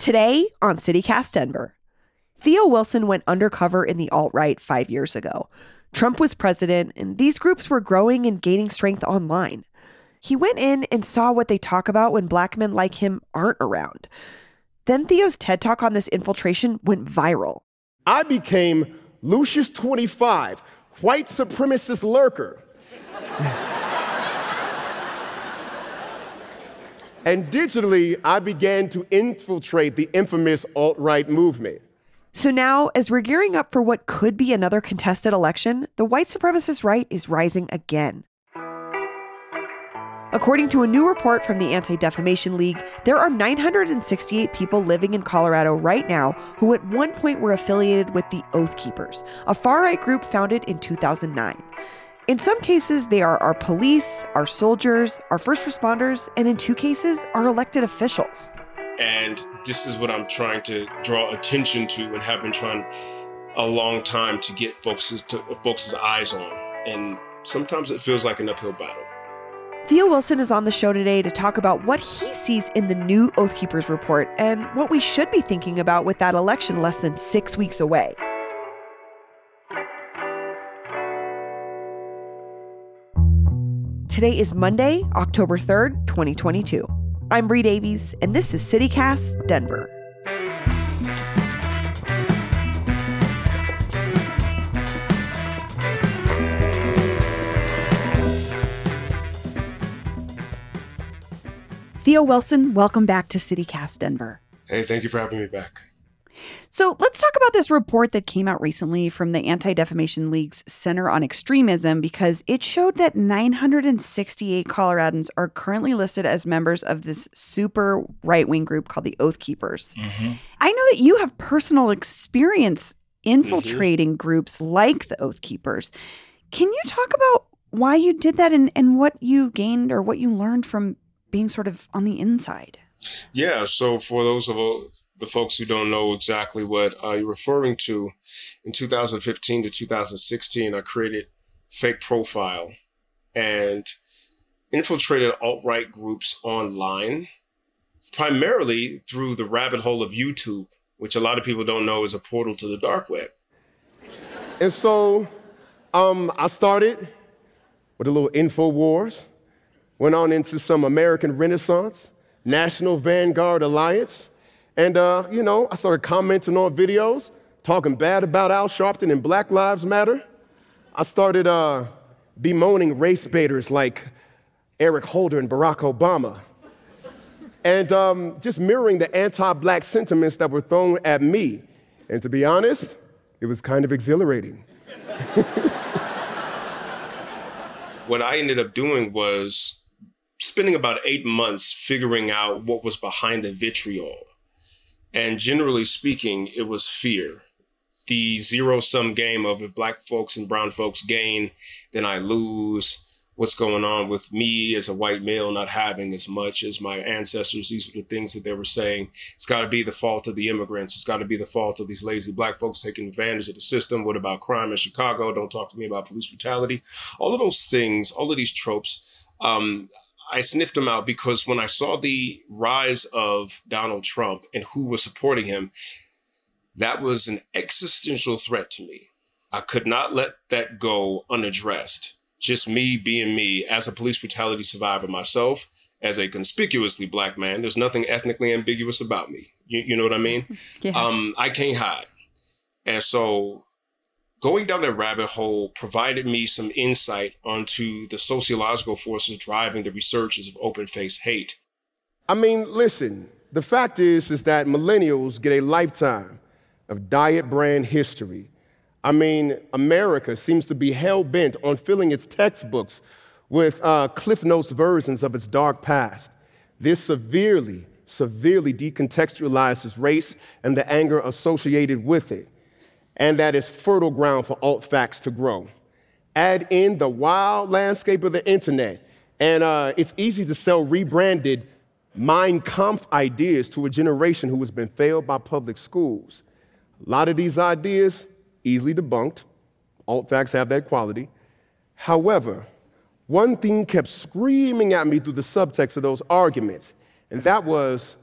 Today on CityCast Denver, Theo Wilson went undercover in the alt-right 5 years ago. Trump was president, and these groups were growing and gaining strength online. He went in and saw what they talk about when black men like him aren't around. Then Theo's TED Talk on this infiltration went viral. I became Lucius 25, white supremacist lurker. And digitally, I began to infiltrate the infamous alt-right movement. So now, as we're gearing up for what could be another contested election, the white supremacist right is rising again. According to a new report from the Anti-Defamation League, there are 968 people living in Colorado right now who at one point were affiliated with the Oath Keepers, a far-right group founded in 2009. In some cases, they are our police, our soldiers, our first responders, and in two cases, our elected officials. And this is what I'm trying to draw attention to and have been trying a long time to get folks' eyes on. And sometimes it feels like an uphill battle. Theo Wilson is on the show today to talk about what he sees in the new Oath Keepers report and what we should be thinking about with that election less than 6 weeks away. Today is Monday, October 3rd, 2022. I'm Bree Davies, and this is CityCast Denver. Theo Wilson, welcome back to CityCast Denver. Hey, thank you for having me back. So let's talk about this report that came out recently from the Anti-Defamation League's Center on Extremism, because it showed that 968 Coloradans are currently listed as members of this super right-wing group called the Oath Keepers. Mm-hmm. I know that you have personal experience infiltrating groups like the Oath Keepers. Can you talk about why you did that and what you gained or what you learned from being sort of on the inside? Yeah, so for those of the folks who don't know exactly what you're referring to, in 2015 to 2016, I created a fake profile and infiltrated alt-right groups online, primarily through the rabbit hole of YouTube, which a lot of people don't know is a portal to the dark web. And so I started with a little InfoWars, went on into some American Renaissance, National Vanguard Alliance. And, I started commenting on videos, talking bad about Al Sharpton and Black Lives Matter. I started bemoaning race baiters like Eric Holder and Barack Obama. And just mirroring the anti-black sentiments that were thrown at me. And to be honest, it was kind of exhilarating. What I ended up doing was spending about 8 months figuring out what was behind the vitriol. And generally speaking, it was fear. The zero-sum game of if black folks and brown folks gain, then I lose. What's going on with me as a white male not having as much as my ancestors? These were the things that they were saying. It's got to be the fault of the immigrants. It's got to be the fault of these lazy black folks taking advantage of the system. What about crime in Chicago? Don't talk to me about police brutality. All of those things, all of these tropes, I sniffed them out because when I saw the rise of Donald Trump and who was supporting him, that was an existential threat to me. I could not let that go unaddressed. Just me being me as a police brutality survivor myself, as a conspicuously black man, there's nothing ethnically ambiguous about me. You know what I mean? Yeah. I can't hide. And so going down that rabbit hole provided me some insight onto the sociological forces driving the resurgence of open-face hate. I mean, listen, the fact is that millennials get a lifetime of diet brand history. I mean, America seems to be hell-bent on filling its textbooks with Cliff Notes versions of its dark past. This severely decontextualizes race and the anger associated with it. And that is fertile ground for alt facts to grow. Add in the wild landscape of the internet, and it's easy to sell rebranded Mein Kampf ideas to a generation who has been failed by public schools. A lot of these ideas, easily debunked. Alt facts have that quality. However, one thing kept screaming at me through the subtext of those arguments, and that was,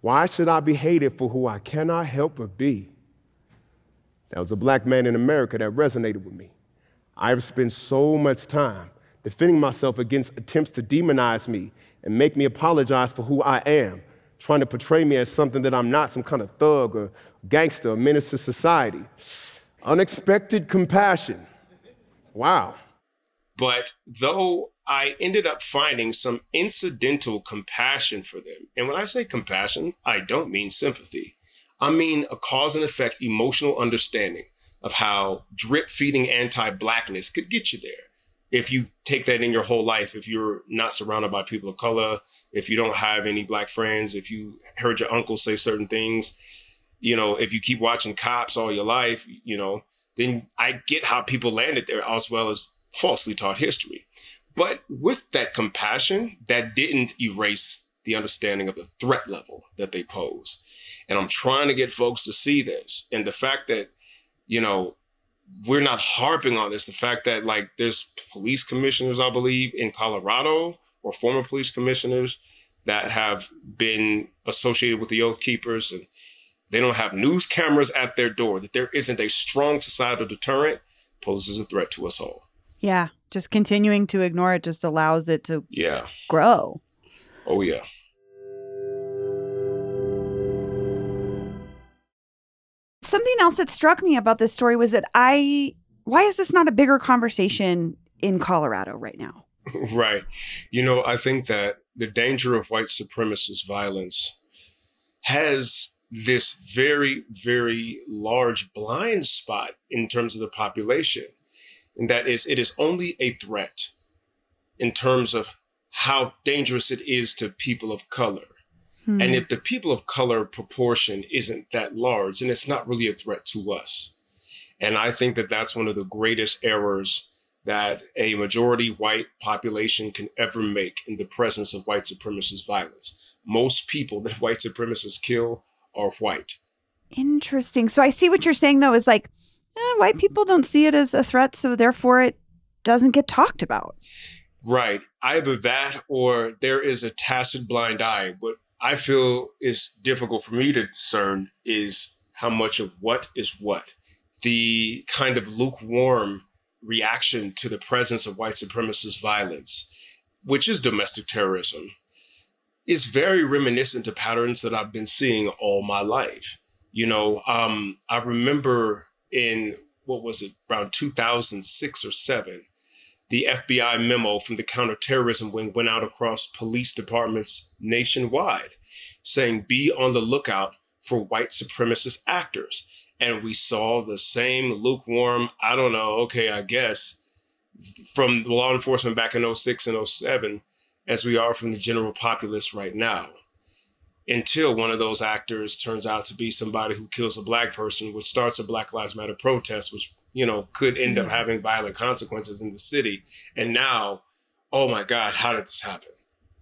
Why should I be hated for who I cannot help but be? That was a black man in America that resonated with me. I've spent so much time defending myself against attempts to demonize me and make me apologize for who I am, trying to portray me as something that I'm not, some kind of thug or gangster or menace to society. Unexpected compassion. Wow. But though I ended up finding some incidental compassion for them, and when I say compassion, I don't mean sympathy. I mean a cause and effect emotional understanding of how drip-feeding anti-blackness could get you there. If you take that in your whole life, if you're not surrounded by people of color, if you don't have any black friends, if you heard your uncle say certain things, you know, if you keep watching Cops all your life, you know, then I get how people landed there, as well as falsely taught history. But with that compassion, that didn't erase the understanding of the threat level that they pose. And I'm trying to get folks to see this. And the fact that, you know, we're not harping on this. The fact that, like, there's police commissioners, I believe, in Colorado or former police commissioners that have been associated with the Oath Keepers, and they don't have news cameras at their door, that there isn't a strong societal deterrent poses a threat to us all. Yeah. Just continuing to ignore it just allows it to grow. Oh, yeah. Something else that struck me about this story was that why is this not a bigger conversation in Colorado right now? Right. You know, I think that the danger of white supremacist violence has this very, very large blind spot in terms of the population. And that is, it is only a threat in terms of how dangerous it is to people of color. Mm. And if the people of color proportion isn't that large, then it's not really a threat to us. And I think that that's one of the greatest errors that a majority white population can ever make in the presence of white supremacist violence. Most people that white supremacists kill are white. Interesting. So I see what you're saying, though, is like, white people don't see it as a threat, so therefore it doesn't get talked about. Right. Either that or there is a tacit blind eye. What I feel is difficult for me to discern is how much of what is what. The kind of lukewarm reaction to the presence of white supremacist violence, which is domestic terrorism, is very reminiscent to patterns that I've been seeing all my life. You know, I remember in, what was it, around 2006 or 7, the FBI memo from the counterterrorism wing went out across police departments nationwide saying, be on the lookout for white supremacist actors. And we saw the same lukewarm, I don't know, okay, I guess, from law enforcement back in 2006 and 2007 as we are from the general populace right now. Until one of those actors turns out to be somebody who kills a black person, which starts a Black Lives Matter protest, which, you know, could end up having violent consequences in the city. And now, oh my God, how did this happen?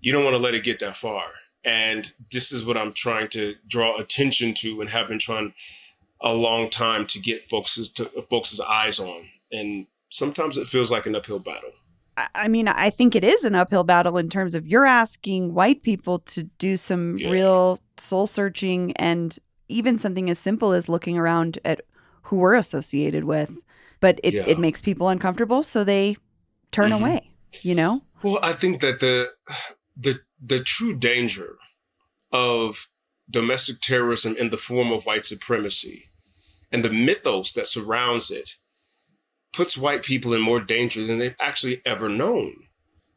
You don't want to let it get that far. And this is what I'm trying to draw attention to and have been trying a long time to get folks' eyes on. And sometimes it feels like an uphill battle. I mean, I think it is an uphill battle in terms of you're asking white people to do some real soul searching, and even something as simple as looking around at who we're associated with. But it makes people uncomfortable, so they turn away, you know? Well, I think that the true danger of domestic terrorism in the form of white supremacy and the mythos that surrounds it puts white people in more danger than they've actually ever known.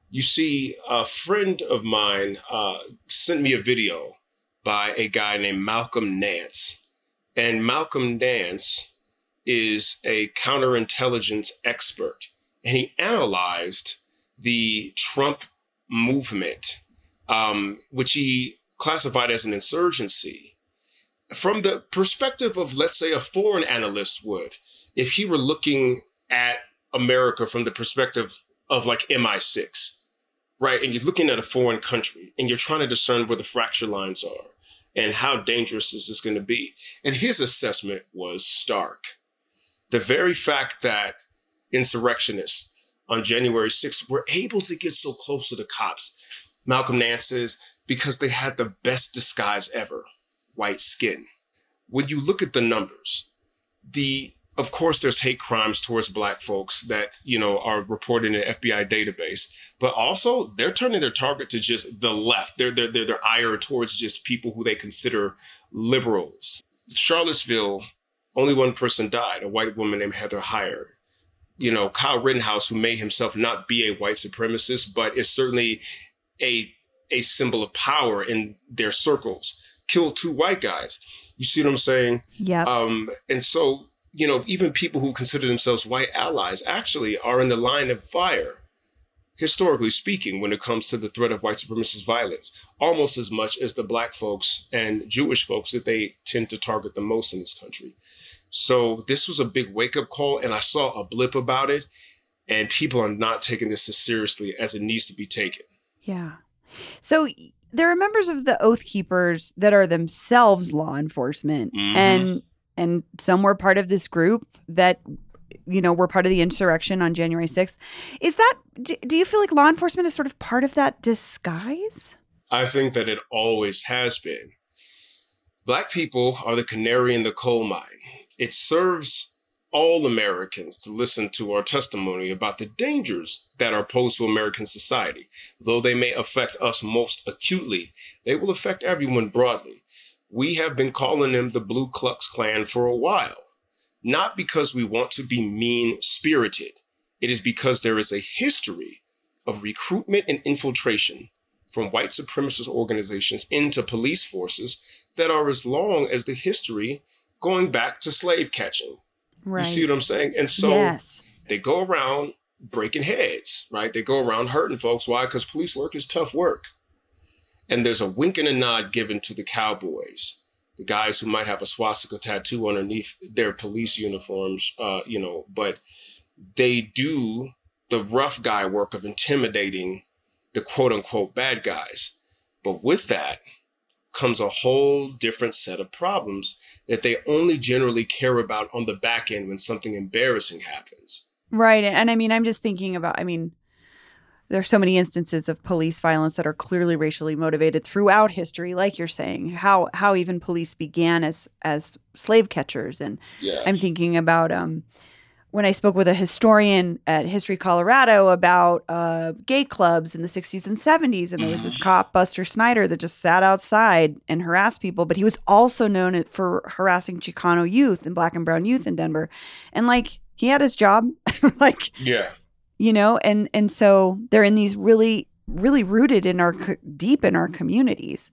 You see, a friend of mine sent me a video by a guy named Malcolm Nance. And Malcolm Nance is a counterintelligence expert. And he analyzed the Trump movement, which he classified as an insurgency, from the perspective of, let's say, a foreign analyst would, if he were looking at America from the perspective of like MI6, right? And you're looking at a foreign country and you're trying to discern where the fracture lines are and how dangerous is this going to be. And his assessment was stark. The very fact that insurrectionists on January 6th were able to get so close to the cops, Malcolm Nance says, because they had the best disguise ever, white skin. When you look at the numbers, of course, there's hate crimes towards black folks that, you know, are reported in an FBI database, but also they're turning their target to just the left. Their ire towards just people who they consider liberals. Charlottesville, only one person died, a white woman named Heather Heyer. You know, Kyle Rittenhouse, who may himself not be a white supremacist, but is certainly a symbol of power in their circles, killed two white guys. You see what I'm saying? Yeah. And so, you know, even people who consider themselves white allies actually are in the line of fire, historically speaking, when it comes to the threat of white supremacist violence, almost as much as the black folks and Jewish folks that they tend to target the most in this country. So this was a big wake-up call, and I saw a blip about it, and people are not taking this as seriously as it needs to be taken. Yeah. So there are members of the Oath Keepers that are themselves law enforcement, mm-hmm. and some were part of this group that, you know, were part of the insurrection on January 6th. Is that, do you feel like law enforcement is sort of part of that disguise? I think that it always has been. Black people are the canary in the coal mine. It serves all Americans to listen to our testimony about the dangers that are posed to American society. Though they may affect us most acutely, they will affect everyone broadly. We have been calling them the Blue Klux Klan for a while, not because we want to be mean-spirited. It is because there is a history of recruitment and infiltration from white supremacist organizations into police forces that are as long as the history going back to slave catching. Right. You see what I'm saying? And so They go around breaking heads, right? They go around hurting folks. Why? Because police work is tough work. And there's a wink and a nod given to the cowboys, the guys who might have a swastika tattoo underneath their police uniforms, you know, but they do the rough guy work of intimidating the quote unquote bad guys. But with that comes a whole different set of problems that they only generally care about on the back end when something embarrassing happens. Right. And I mean, I'm just thinking about, there are so many instances of police violence that are clearly racially motivated throughout history, like you're saying, how even police began as slave catchers. And yeah. I'm thinking about when I spoke with a historian at History Colorado about gay clubs in the 60s and 70s, and there was this cop, Buster Snyder, that just sat outside and harassed people. But he was also known for harassing Chicano youth and black and brown youth in Denver. And, like, he had his job. Yeah. You know, and so they're in these really, really rooted in deep in our communities.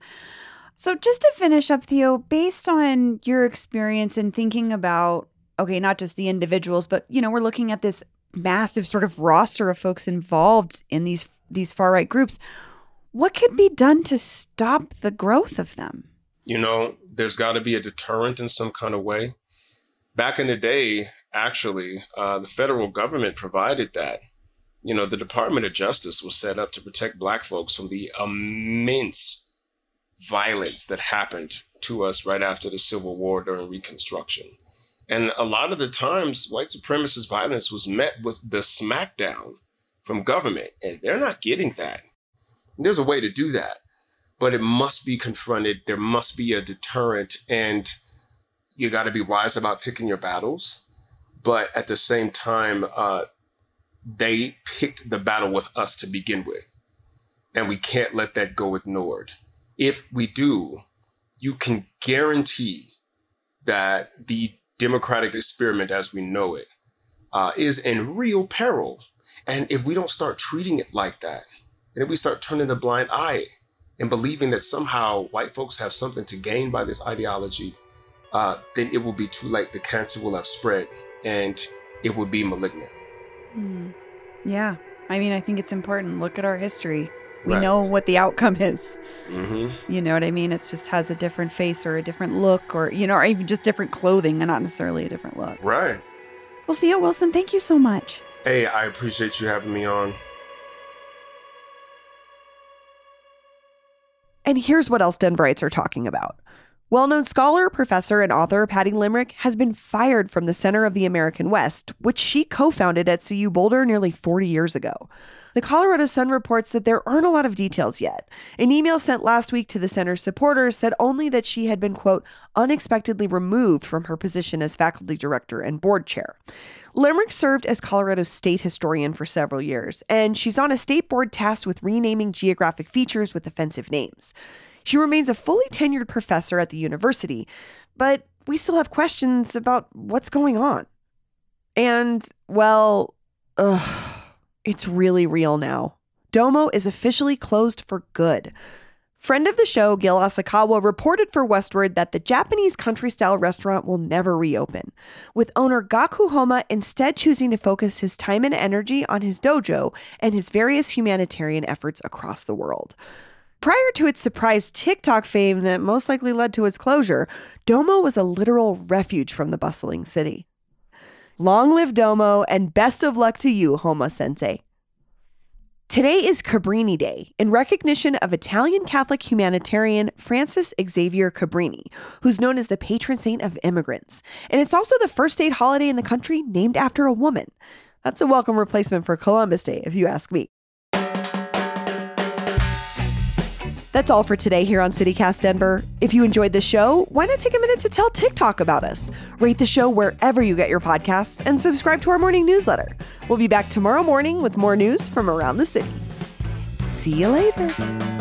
So just to finish up, Theo, based on your experience in thinking about, okay, not just the individuals, but, you know, we're looking at this massive sort of roster of folks involved in these far-right groups. What could be done to stop the growth of them? You know, there's got to be a deterrent in some kind of way. Back in the day, actually, the federal government provided that. You know, the Department of Justice was set up to protect black folks from the immense violence that happened to us right after the Civil War during Reconstruction. And a lot of the times, white supremacist violence was met with the smackdown from government, and they're not getting that. There's a way to do that, but it must be confronted. There must be a deterrent, and you got to be wise about picking your battles. But at the same time, they picked the battle with us to begin with, and we can't let that go ignored. If we do, you can guarantee that the democratic experiment as we know it is in real peril. And if we don't start treating it like that, and if we start turning the blind eye and believing that somehow white folks have something to gain by this ideology, then it will be too late. The cancer will have spread, and it will be malignant. Mm. Yeah. I mean, I think it's important. Look at our history. We know what the outcome is. Mm-hmm. You know what I mean? It just has a different face or a different look, or, you know, or even just different clothing and not necessarily a different look. Right. Well, Theo Wilson, thank you so much. Hey, I appreciate you having me on. And here's what else Denverites are talking about. Well-known scholar, professor, and author Patty Limerick has been fired from the Center of the American West, which she co-founded at CU Boulder nearly 40 years ago. The Colorado Sun reports that there aren't a lot of details yet. An email sent last week to the center's supporters said only that she had been, quote, unexpectedly removed from her position as faculty director and board chair. Limerick served as Colorado's state historian for several years, and she's on a state board tasked with renaming geographic features with offensive names. She remains a fully tenured professor at the university, but we still have questions about what's going on. And, well, it's really real now. Domo is officially closed for good. Friend of the show, Gil Asakawa, reported for Westward that the Japanese country-style restaurant will never reopen, with owner Gaku Homa instead choosing to focus his time and energy on his dojo and his various humanitarian efforts across the world. Prior to its surprise TikTok fame that most likely led to its closure, Domo was a literal refuge from the bustling city. Long live Domo, and best of luck to you, Homa-sensei. Today is Cabrini Day, in recognition of Italian Catholic humanitarian Francis Xavier Cabrini, who's known as the patron saint of immigrants. And it's also the first state holiday in the country named after a woman. That's a welcome replacement for Columbus Day, if you ask me. That's all for today here on CityCast Denver. If you enjoyed the show, why not take a minute to tell TikTok about us? Rate the show wherever you get your podcasts and subscribe to our morning newsletter. We'll be back tomorrow morning with more news from around the city. See you later.